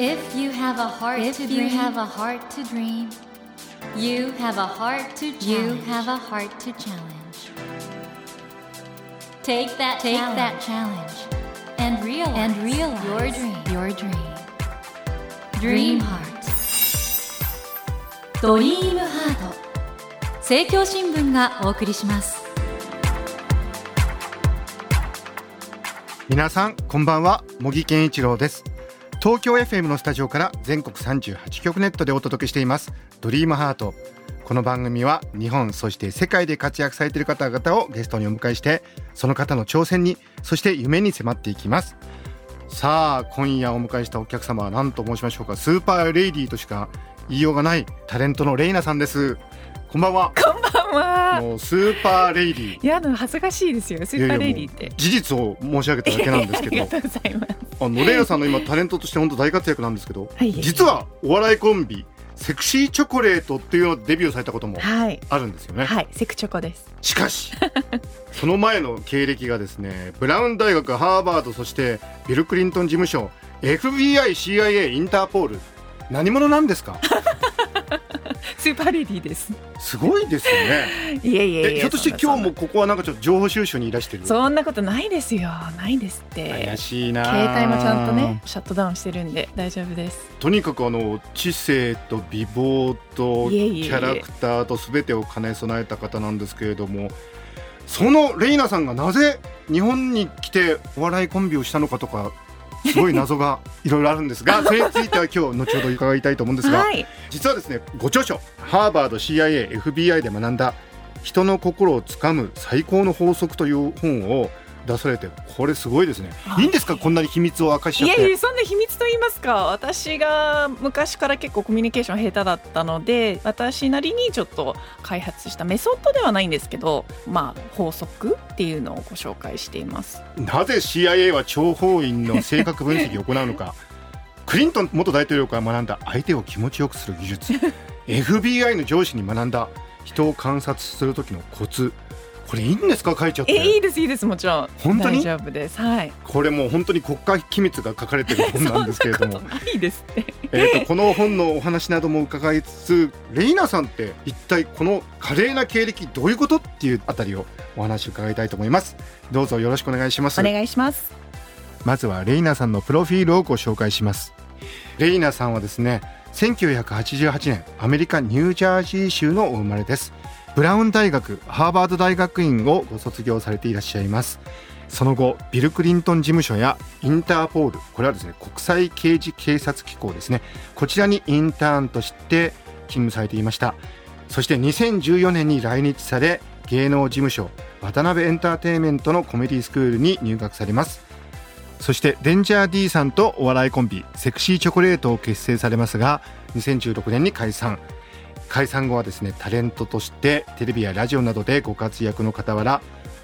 If you have a heart to dream, you have a heart to dream. You have a heart to challenge. You have a heart to challenge. Take that challenge and realize your dream. Dream heart. Dream heart. 政教新聞がお送りします。皆さんこんばんは、茂木健一郎です。東京 FM のスタジオから全国38局ネットでお届けしていますドリームハート。この番組は日本そして世界で活躍されている方々をゲストにお迎えして、その方の挑戦にそして夢に迫っていきます。さあ今夜お迎えしたお客様は何と申しましょうか。スーパーレイディーとしか言いようがないタレントのレイナさんです。こんばんは。こんばんは。もうスーパーレイディー、いや恥ずかしいですよ。スーパーレイディーって事実を申し上げただけなんですけど。ありがとうございます。レイナさんの今タレントとして本当大活躍なんですけど、はい、実はお笑いコンビセクシーチョコレートっていうのをデビューされたこともあるんですよね。はい、はい、セクチョコです。しかしその前の経歴がですね、ブラウン大学、ハーバード、そしてビル・クリントン事務所、 FBI、CIA、インターポール、何者なんですか。スーパーレディーです。すごいですよね。いやひょっとして今日もここはなんかちょっと情報収集にいらしてる。そんなことないですよ。ないですって。怪しいな。携帯もちゃんとねシャットダウンしてるんで大丈夫です。とにかく知性と美貌とキャラクターと全てを兼ね備えた方なんですけれども、そのレイナさんがなぜ日本に来てお笑いコンビをしたのかとか、すごい謎がいろいろあるんですが、それについては今日後ほど伺いたいと思うんですが、はい、実はですね、ご著書ハーバード CIA、FBI で学んだ人の心をつかむ最高の法則という本を出されて、これすごいですね。いいんですか、こんなに秘密を明かしちゃって。いやそんな秘密と言いますか、私が昔から結構コミュニケーション下手だったので、私なりにちょっと開発したメソッドではないんですけど、法則っていうのをご紹介しています。なぜ CIA は諜報員の性格分析を行うのか。クリントン元大統領から学んだ相手を気持ちよくする技術。 FBI の上司に学んだ人を観察する時のコツ。これいいんですか、書いちゃって。いいです、もちろん。本当に大丈夫です、はい、これもう本当に国家機密が書かれてる本なんですけれども。そんなことないですってこの本のお話なども伺いつつ、レイナさんって一体この華麗な経歴どういうことっていうあたりをお話伺いたいと思います。どうぞよろしくお願いします。お願いします。まずはレイナさんのプロフィールをご紹介します。レイナさんはですね、1988年アメリカニュージャージー州のお生まれです。ブラウン大学、ハーバード大学院をご卒業されていらっしゃいます。その後ビル・クリントン事務所やインターポール、これはですね国際刑事警察機構ですね、こちらにインターンとして勤務されていました。そして2014年に来日され、芸能事務所渡辺エンターテインメントのコメディスクールに入学されます。そしてデンジャー D さんとお笑いコンビセクシーチョコレートを結成されますが、2016年に解散後はですね、タレントとしてテレビやラジオなどでご活躍の傍ら、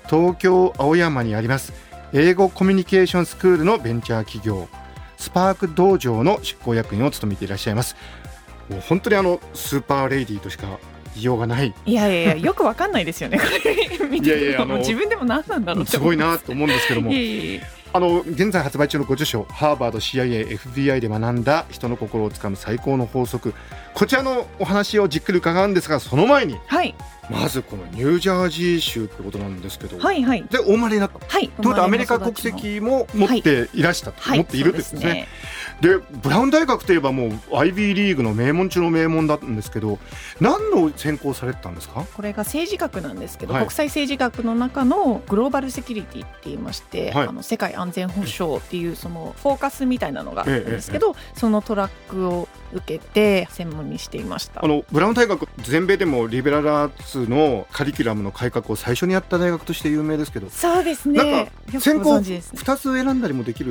東京青山にあります英語コミュニケーションスクールのベンチャー企業スパーク道場の執行役員を務めていらっしゃいます。もう本当にスーパーレイディーとしか言いようがない。いやよくわかんないですよね。これ見てるともう自分でも何なんだろうって思うんです。すごいなと思うんですけども現在発売中のご著書ハーバード CIA、FBI で学んだ人の心をつかむ最高の法則、こちらのお話をじっくり伺うんですが、その前に、はい、まずこのニュージャージー州ってことなんですけど、はいはい、でお生まれになった、はい、ということはアメリカ国籍も持っていらしたと、はい、持っているんですね、はいはい、そうですね。でブラウン大学といえばもうアイビーリーグの名門中の名門だったんですけど、何の専攻されてたんですか。これが政治学なんですけど、はい、国際政治学の中のグローバルセキュリティって言いまして、はい、世界安全保障っていうそのフォーカスみたいなのがあるんですけど、そのトラックを受けて専門にしていました。ブラウン大学、全米でもリベラルアーツのカリキュラムの改革を最初にやった大学として有名ですけど。そうですね、専攻2つ選んだりもでき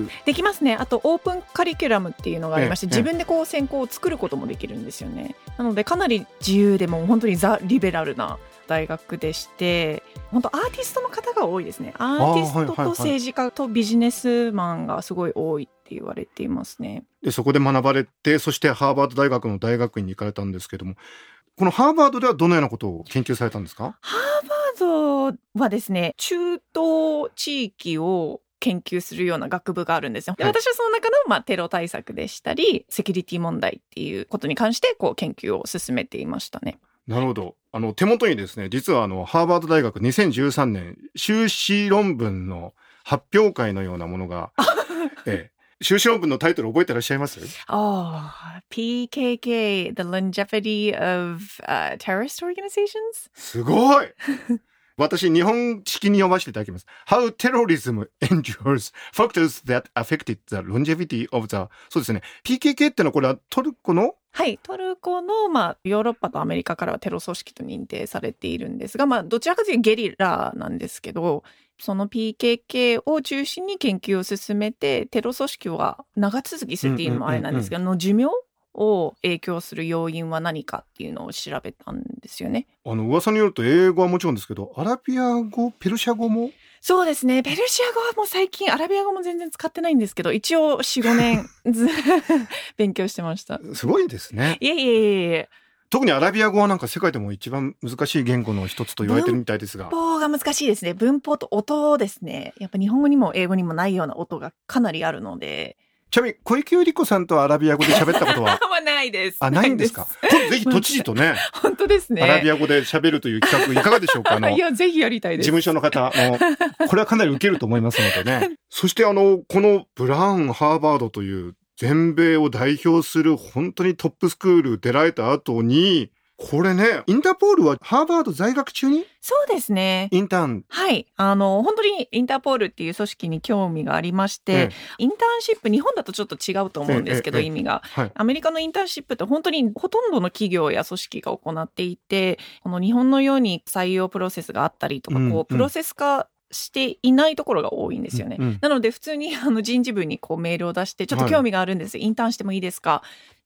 ますね。あとオープンカリキュラムっていうのがありまして、自分でこう専攻を作ることもできるんですよね。なのでかなり自由で、もう本当にザ・リベラルな大学でして、本当アーティストの方が多いですね。アーティストと政治家とビジネスマンがすごい多いって言われていますね。でそこで学ばれて、そしてハーバード大学の大学院に行かれたんですけども、このハーバードではどのようなことを研究されたんですか。ハーバードはですね、中東地域を研究するような学部があるんですよ。で、私はその中の、テロ対策でしたりセキュリティ問題っていうことに関してこう研究を進めていましたね。なるほど。手元にですね、実はハーバード大学2013年修士論文の発表会のようなものが、修士論文のタイトル覚えてらっしゃいます？PKK, The Longevity of、Terrorist Organizations? すごい私、日本式に読ませていただきます。How terrorism endures factors that affected the longevity of the... そうですね。PKK ってのはこれはトルコの？はい、トルコの、ヨーロッパとアメリカからはテロ組織と認定されているんですが、どちらかというとゲリラなんですけど、その PKK を中心に研究を進めて、テロ組織は長続きするっていうのもあれなんですけど、の寿命を影響する要因は何かっていうのを調べたんですよね。噂によると英語はもちろんですけど、アラビア語、ペルシャ語も？そうですね。ペルシア語はもう最近、アラビア語も全然使ってないんですけど、一応 4,5 年勉強してました。すごいですね。いやいやいやいや。特にアラビア語はなんか世界でも一番難しい言語の一つと言われてるみたいですが、文法が難しいですね。文法と音ですね。やっぱ日本語にも英語にもないような音がかなりあるので。ちなみに小池百合子さんとアラビア語で喋ったことはないです。あ、ないんですか。ぜひ都知事とね、本当ですね。アラビア語で喋るという企画いかがでしょうか。いや、ぜひやりたいです。事務所の方もこれはかなり受けると思いますのでね。そしてこのブラウンハーバードという全米を代表する本当にトップスクール出られた後に、これね、インターポールはハーバード在学中に？そうですね。インターン。はい。本当にインターポールっていう組織に興味がありまして、インターンシップ、日本だとちょっと違うと思うんですけど、意味が、はい。アメリカのインターンシップって本当にほとんどの企業や組織が行っていて、日本のように採用プロセスがあったりとか、プロセス化していないところが多いんですよね。なので、普通に人事部にこうメールを出して、ちょっと興味があるんです、インターンしてもいいですか？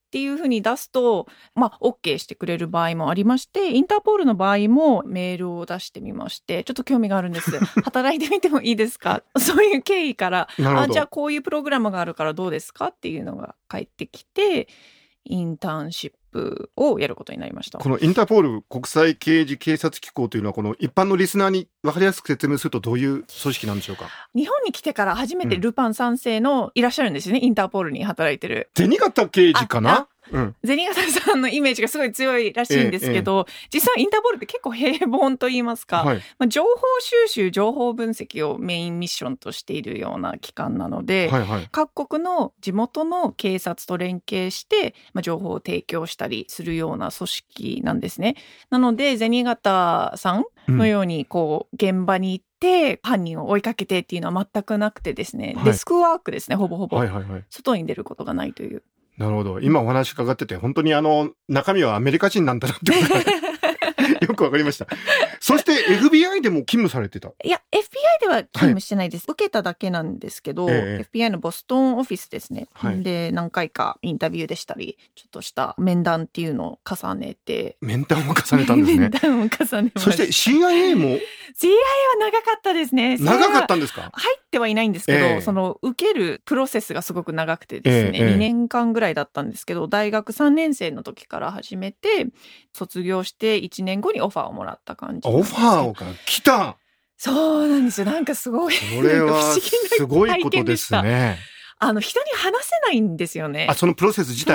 っていうふうに出すと、OK してくれる場合もありまして、インターポールの場合もメールを出してみまして、ちょっと興味があるんです。働いてみてもいいですか？そういう経緯から、じゃあこういうプログラムがあるからどうですか？っていうのが返ってきて、インターンシップをやることになりました。このインターポール国際刑事警察機構というのは、この一般のリスナーに分かりやすく説明するとどういう組織なんでしょうか？日本に来てから初めてルパン三世のいらっしゃるんですよね、インターポールに働いてる。銭形刑事かな？銭形さんのイメージがすごい強いらしいんですけど、実はインターポールって結構平凡と言いますか、情報収集、情報分析をメインミッションとしているような機関なので、各国の地元の警察と連携して、情報を提供したりするような組織なんですね。なので銭形さんのようにこう現場に行って犯人を追いかけてっていうのは全くなくてですね、デスクワークですね、ほぼほぼ、外に出ることがないという。なるほど。今お話伺ってて、本当に中身はアメリカ人なんだなってことがよくわかりました。そして FBI でも勤務されてた？いや、 FBI では勤務してないです。受けただけなんですけど、FBI のボストンオフィスですね、で何回かインタビューでしたり、ちょっとした面談っていうのを重ねて。面談を重ねたんですね。面談を重ねました。そして CIA もCIA は長かったですね。長かったんですか？入ってはいないんですけど、その受けるプロセスがすごく長くてですね、2年間ぐらいだったんですけど、大学3年生の時から始めて、卒業して1年後にオファーをもらった感じ。オファーが来た。そうなんですよ。なんかすごい、これはすごいことですね。人に話せないんですよね。あ、そのプロセス自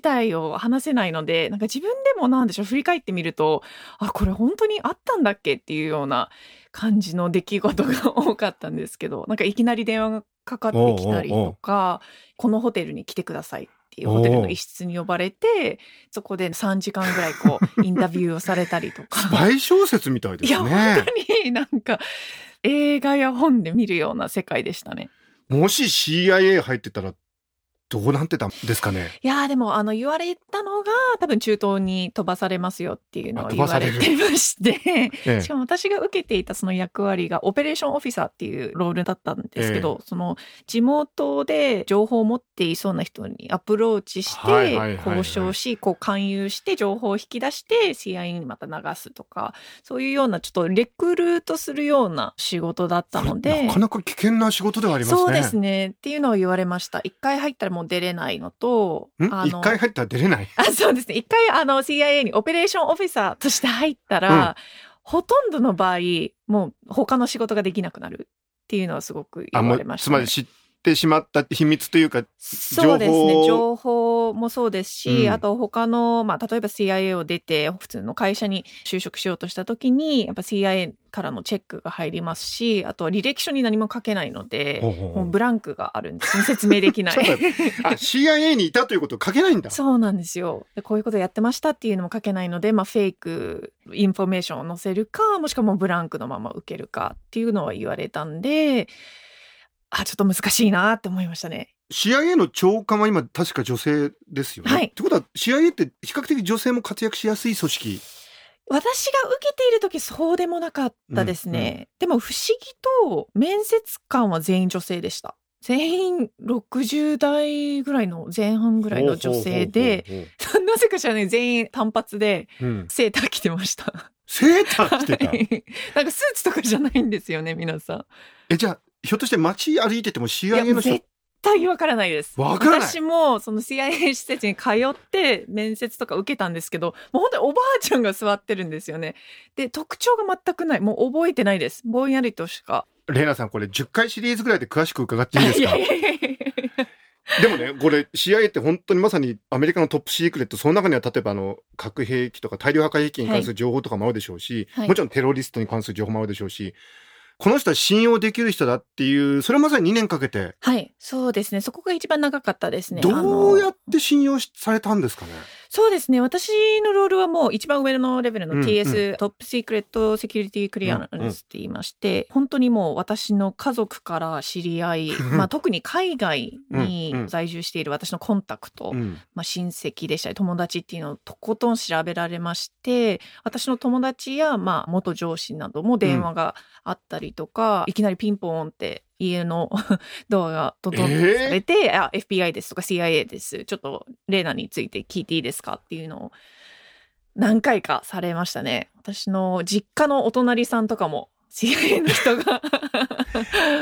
体を話せないので、なんか自分でもなんでしょう、振り返ってみると、あ、これ本当にあったんだっけっていうような感じの出来事が多かったんですけど、なんかいきなり電話がかかってきたりとか、このホテルに来てくださいっていうホテルの一室に呼ばれて、そこで3時間ぐらいこうインタビューをされたりとか。スパイ小説みたいですね。いや、本当になんか映画や本で見るような世界でしたね。もし CIA 入ってたらどうなってたんですかね。いや、でも言われたのが、多分中東に飛ばされますよっていうのを言われてまして、しかも私が受けていたその役割がオペレーションオフィサーっていうロールだったんですけど、その地元で情報を持っていそうな人にアプローチして交渉し、こう勧誘して情報を引き出して CIA にまた流すとか、そういうようなちょっとレクルートするような仕事だったので、なかなか危険な仕事ではありますね。そうですねっていうのを言われました。一回入ったらもう出れないのと、一回入ったら出れない。そうですね。一回CIA にオペレーションオフィサーとして入ったら、ほとんどの場合もう他の仕事ができなくなるっていうのはすごく言われました、ね、あ、もうつまり知ってしまった秘密というか情報、そうですね、情報もそうですし、うん、あと他の、まあ、例えば CIA を出て普通の会社に就職しようとした時にやっぱ CIA からのチェックが入りますし、あとは履歴書に何も書けないので、ほうほう、もうブランクがあるんです、説明できない。あ、CIA にいたということを書けないんだ。そうなんですよ。で、こういうことやってましたっていうのも書けないので、まあ、フェイクインフォメーションを載せるか、もしくはもうブランクのまま受けるかっていうのは言われたんで、あ、ちょっと難しいなって思いましたね。 CIA の長官は今確か女性ですよね、はい、ってことは CIA って比較的女性も活躍しやすい組織。私が受けている時そうでもなかったですね、うんうん、でも不思議と面接官は全員女性でした。全員60代ぐらいの前半ぐらいの女性で、なぜか知らない全員短髪でセーター着てました、うん、セーター着てた、はい、なんかスーツとかじゃないんですよね皆さん。え、じゃあひょっとして街歩いてても CIA の人、絶対わからないです。わからない。私もその CIA 施設に通って面接とか受けたんですけど、もう本当におばあちゃんが座ってるんですよね。で、特徴が全くない、もう覚えてないです、ぼんやりとしか。レイナさん、これ10回シリーズぐらいで詳しく伺っていいですか？いやいやいやでもね、これ CIA って本当にまさにアメリカのトップシークレット、その中には例えば核兵器とか大量破壊兵器に関する情報とかもあるでしょうし、はい、もちろんテロリストに関する情報もあるでしょうし、この人は信用できる人だっていう、それはまさに2年かけて。はい、そうですね。そこが一番長かったですね。どうやって信用されたんですかね。そうですね。私のロールはもう一番上のレベルの TS、うんうん、トップシークレットセキュリティクリアランスって言いまして、うんうん、本当にもう私の家族から知り合い、まあ、特に海外に在住している私のコンタクト、うんうん、まあ、親戚でしたり友達っていうのをとことん調べられまして、私の友達や、まあ、元上司なども電話があったりとか、いきなりピンポンって家のドアがドドンとされて、あ、FBI ですとか CIA です、ちょっとレイナについて聞いていいですかっていうのを何回かされましたね。私の実家のお隣さんとかも CIA の人が、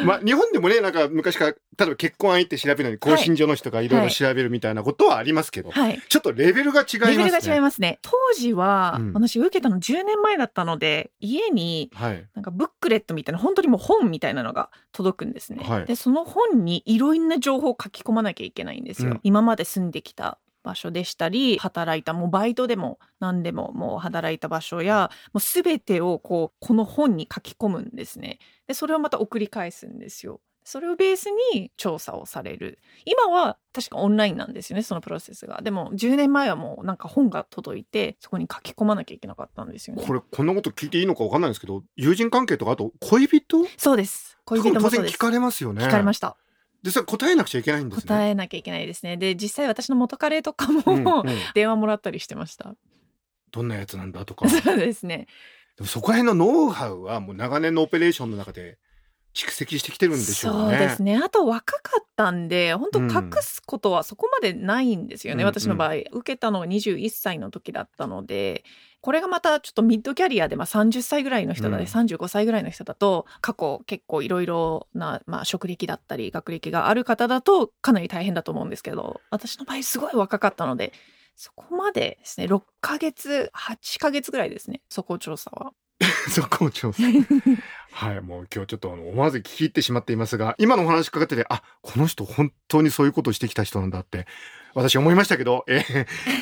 まあ、日本でもね、なんか昔から例えば結婚相手調べるのに更新所の人がいろいろ調べるみたいなことはありますけど、はいはい、ちょっとレベルが違いますね。レベルが違いますね。当時は、うん、私受けたの10年前だったので、家になんかブックレットみたいな、本当にもう本みたいなのが届くんですね、はい、でその本にいろんな情報を書き込まなきゃいけないんですよ、うん、今まで住んできた場所でしたり、働いた、もうバイトでも何でも、もう働いた場所や、もう全てをこの本に書き込むんですね。でそれをまた送り返すんですよ。それをベースに調査をされる。今は確かオンラインなんですよね、そのプロセスが。でも10年前はもうなんか本が届いて、そこに書き込まなきゃいけなかったんですよね。こんなこと聞いていいのか分かんないんですけど、友人関係とか、あと恋人？そうです、恋人もそうです。当然聞かれますよね。聞かれました。でそれ答えなくちゃいけないんですね。答えなきゃいけないですね。で実際私の元カレとかも、うんうん、電話もらったりしてました。どんなやつなんだとか。そうですね。でもそこら辺のノウハウはもう長年のオペレーションの中で蓄積してきてるんでしょうね。そうですね。あと若かったんで本当隠すことはそこまでないんですよね、うん、私の場合受けたのが21歳の時だったので、これがまたちょっとミッドキャリアで、まあ、30歳ぐらいの人だね、うん、35歳ぐらいの人だと過去結構いろいろな、まあ、職歴だったり学歴がある方だとかなり大変だと思うんですけど、私の場合すごい若かったのでそこまでですね、6ヶ月8ヶ月ぐらいですね、そこ調査は。そこ調査はい、もう今日ちょっと思わず聞き入ってしまっていますが、今のお話かかってて、あ、この人本当にそういうことをしてきた人なんだって私思いましたけど、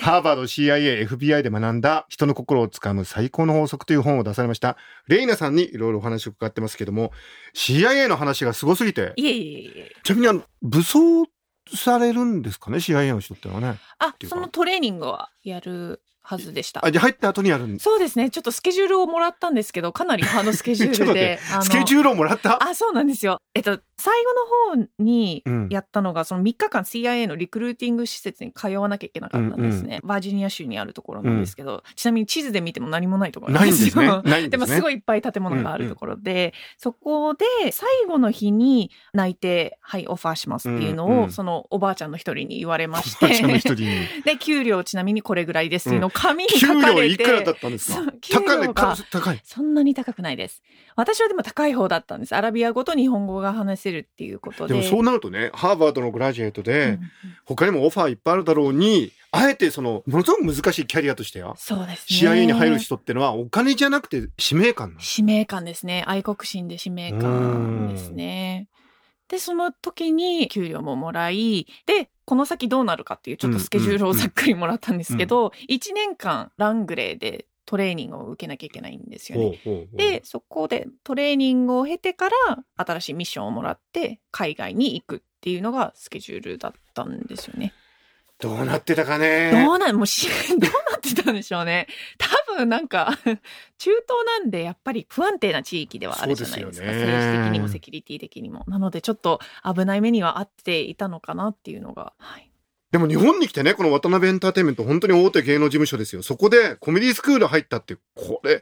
ハーバード CIA FBI で学んだ人の心をつかむ最高の法則という本を出されましたレイナさんにいろいろお話を伺ってますけども、 CIA の話がすごすぎて。いえいえいえ。ちなみに武装されるんですかね CIA の人ってのはね。あ、そのトレーニングはやるはずでした。あ、じゃあ入った後にやるんです。そうですね。ちょっとスケジュールをもらったんですけど、かなりスケジュールでスケジュールをもらった。あ、そうなんですよ。最後の方にやったのが、その3日間 CIA のリクルーティング施設に通わなきゃいけなかったんですね、うんうん、バージニア州にあるところなんですけど、うん、ちなみに地図で見ても何もないところなんですよ。ないんですね。ないんですね。でもすごいいっぱい建物があるところで、うんうん、そこで最後の日に内定、はい、オファーしますっていうのを、うんうん、そのおばあちゃんの一人に言われまして、おばあちゃんの一人にで給料ちなみにこれぐらいですっていうのを紙に書かれて。給料いくらだったんですか？高い。そんなに高くないです。私はでも高い方だったんです。アラビア語と日本語が話せるっていうことで。でもそうなるとね、ハーバードのグラジュエートで、他にもオファーいっぱいあるだろうに、あえてそのものすごく難しいキャリアとしては、そうですね、CIA に入る人ってのはお金じゃなくて使命感なの。使命感ですね。愛国心で使命感ですね。でその時に給料ももらい、でこの先どうなるかっていうちょっとスケジュールをざっくりもらったんですけど、1年間ラングレーでトレーニングを受けなきゃいけないんですよね。でそこでトレーニングを経てから新しいミッションをもらって海外に行くっていうのがスケジュールだったんですよね。どうなってたかね。どうなってたんでしょうね。多分なんか中東なんでやっぱり不安定な地域ではあるじゃないですか。そうですよね。政治的にもセキュリティ的にも。なのでちょっと危ない目にはあっていたのかなっていうのが、はい。でも日本に来てね、この渡辺エンターテインメント、本当に大手芸能事務所ですよ。そこでコメディスクール入ったって、これ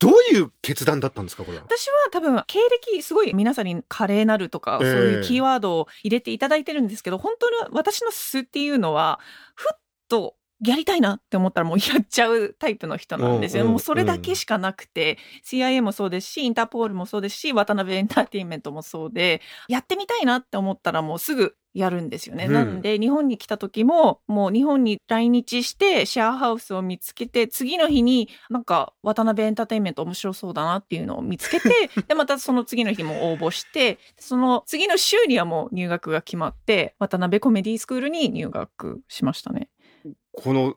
どういう決断だったんですか、これは。私は多分経歴すごい皆さんに華麗なるとか、そういうキーワードを入れていただいてるんですけど、本当に私の素っていうのはふっとやりたいなって思ったらもうやっちゃうタイプの人なんですよ。もうそれだけしかなくて、CIA もそうですし、インターポールもそうですし、渡辺エンターテインメントもそうで、やってみたいなって思ったらもうすぐやるんですよね。なので日本に来た時も、もう日本に来日してシェアハウスを見つけて、次の日になんか渡辺エンターテインメント面白そうだなっていうのを見つけてでまたその次の日も応募して、その次の週にはもう入学が決まって、渡辺コメディスクールに入学しましたね。この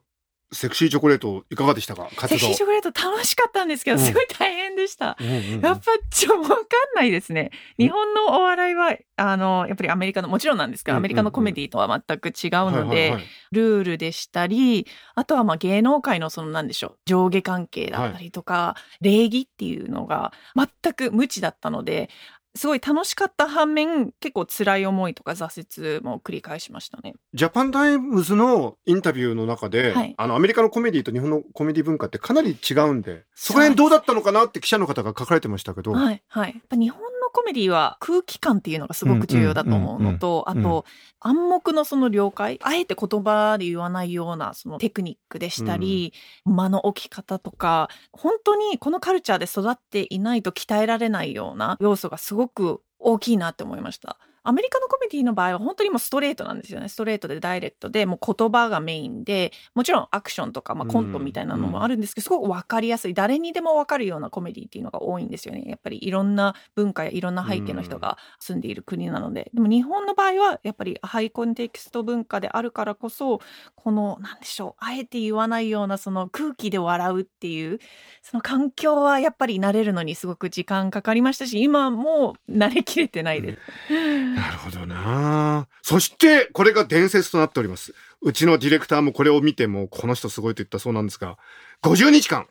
セクシーチョコレートいかがでしたか？セクシーチョコレート楽しかったんですけど、すごい大変でした、やっぱちょっと分かんないですね。日本のお笑いはやっぱりアメリカのもちろんなんですけど、アメリカのコメディとは全く違うので、ルールでしたり、あとはまあ芸能界のその何でしょう、上下関係だったりとか、礼儀っていうのが全く無知だったので、すごい楽しかった反面、結構辛い思いとか挫折も繰り返しましたね。ジャパンタイムズのインタビューの中で、アメリカのコメディと日本のコメディ文化ってかなり違うんで、そこら辺どうだったのかなって記者の方が書かれてましたけど、やっぱ日本のコメディは空気感っていうのがすごく重要だと思うのと、あと暗黙のその了解、あえて言葉で言わないようなそのテクニックでしたり、間の置き方とか、本当にこのカルチャーで育っていないと鍛えられないような要素がすごく大きいなって思いました。アメリカのコメディの場合は本当にもうストレートなんですよね。ストレートでダイレクトで、もう言葉がメインで、もちろんアクションとか、コントみたいなのもあるんですけど、すごく分かりやすい、誰にでも分かるようなコメディっていうのが多いんですよね。やっぱりいろんな文化やいろんな背景の人が住んでいる国なので、でも日本の場合はやっぱりハイコンテキスト文化であるからこそ、このなんでしょう、あえて言わないようなその空気で笑うっていうその環境はやっぱり慣れるのにすごく時間かかりましたし、今も慣れきれてないです。なるほどな。そしてこれが伝説となっております。うちのディレクターもこれを見て、もうこの人すごいと言ったそうなんですが、50日間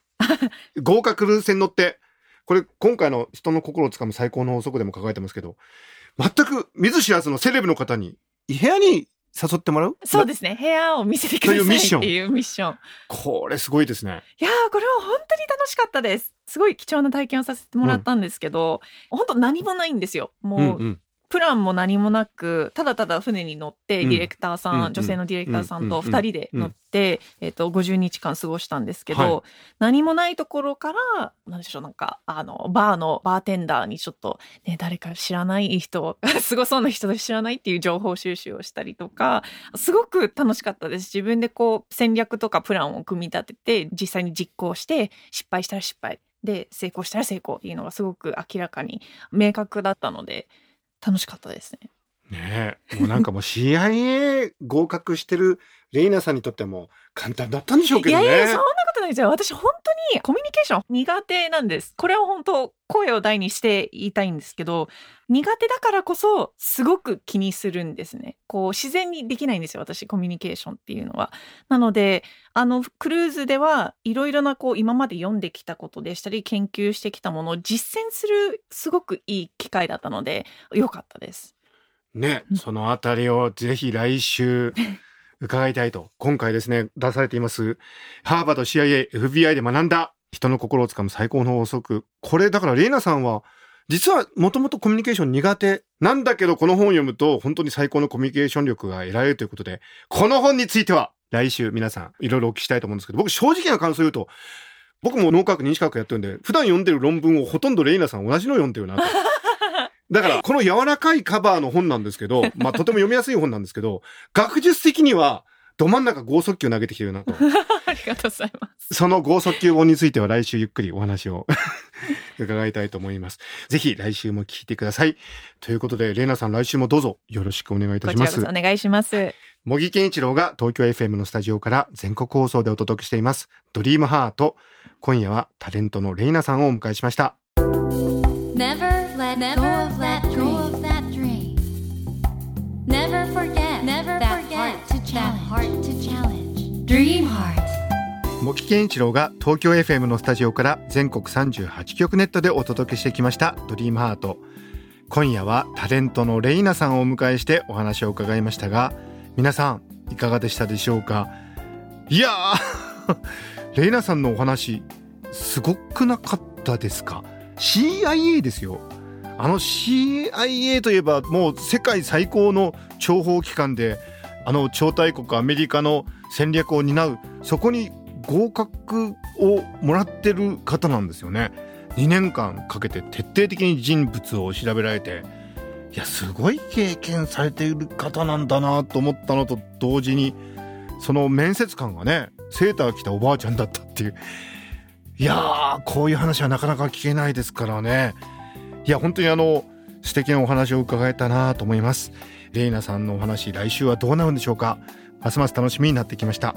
豪華クルーズ船乗って、これ今回の人の心をつかむ最高の法則でも書かれてますけど、全く見ず知らずのセレブの方に部屋に誘ってもらう、そうですね、部屋を見せてくださいっていうミッション、これすごいですね。いやー、これは本当に楽しかったです。すごい貴重な体験をさせてもらったんですけど、本当何もないんですよ。もう、プランも何もなく、ただただ船に乗って、ディレクターさん、女性のディレクターさんと2人で乗って、50日間過ごしたんですけど、何もないところから、なんでしょう、なんか、バーのバーテンダーにちょっと、ね、誰か知らない人、すごそうな人で知らないっていう情報収集をしたりとか、すごく楽しかったです。自分でこう、戦略とかプランを組み立てて、実際に実行して、失敗したら失敗で、成功したら成功っていうのがすごく明らかに明確だったので、楽しかったですね。ねえ、もうなんかもう CIA 合格してるレイナさんにとっても簡単だったんでしょうけどね。いやいや、そんなことないですよ。私本当にコミュニケーション苦手なんです。これは本当声を大にして言いたいんですけど、苦手だからこそすごく気にするんですね。こう自然にできないんですよ、私コミュニケーションっていうのは。なのでクルーズではいろいろなこう今まで読んできたことでしたり、研究してきたものを実践するすごくいい機会だったので良かったですね。そのあたりをぜひ来週伺いたいと。今回ですね、出されていますハーバード CIA、FBI で学んだ人の心をつかむ最高の法則、これだからレイナさんは実はもともとコミュニケーション苦手なんだけど、この本を読むと本当に最高のコミュニケーション力が得られるということで、この本については来週皆さんいろいろお聞きしたいと思うんですけど、僕正直な感想言うと、僕も脳科学認知科学やってるんで普段読んでる論文をほとんどレイナさん同じの読んでるなとだからこの柔らかいカバーの本なんですけど、まあとても読みやすい本なんですけど、学術的にはど真ん中剛速球投げてきてるなとありがとうございます。その剛速球本については来週ゆっくりお話を伺いたいと思います。ぜひ来週も聞いてくださいということで、レイナさん来週もどうぞよろしくお願いいたします。こちらこそお願いします。茂木健一郎が東京 FM のスタジオから全国放送でお届けしていますドリームハート、今夜はタレントのレイナさんをお迎えしました。 Never let go of that dream. Never forget, that heart to challenge. Dream Heart。茂木健一郎が東京 FM のスタジオから全国38局ネットでお届けしてきましたドリームハート。今夜はタレントのレイナさんをお迎えしてお話を伺いましたが、皆さんいかがでしたでしょうか。いやレイナさんのお話すごくなかったですか。 CIA ですよ。あの CIA といえばもう世界最高の諜報機関で、あの超大国アメリカの戦略を担う、そこに合格をもらってる方なんですよね。2年間かけて徹底的に人物を調べられて、いやすごい経験されている方なんだなと思ったのと同時に、その面接官がねセーター着たおばあちゃんだったっていう、いやこういう話はなかなか聞けないですからね。いや本当に素敵なお話を伺えたなと思います。レイナさんのお話来週はどうなるんでしょうか。ますます楽しみになってきました。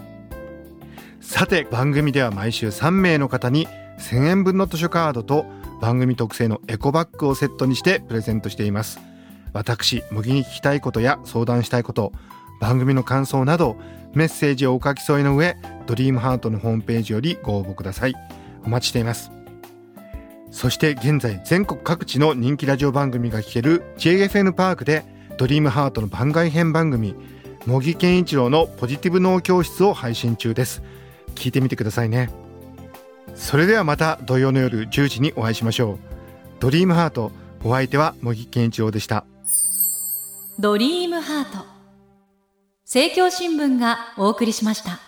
さて番組では毎週3名の方に1000円分の図書カードと番組特製のエコバッグをセットにしてプレゼントしています。私茂木に聞きたいことや相談したいこと、番組の感想などメッセージをお書き添えの上、ドリームハートのホームページよりご応募ください。お待ちしています。そして現在全国各地の人気ラジオ番組が聴ける JFN パークでドリームハートの番外編番組茂木健一郎のポジティブ脳教室を配信中です。聞いてみてくださいね。それではまた土曜の夜10時にお会いしましょう。ドリームハート、お相手は茂木健一郎でした。ドリームハート、政教新聞がお送りしました。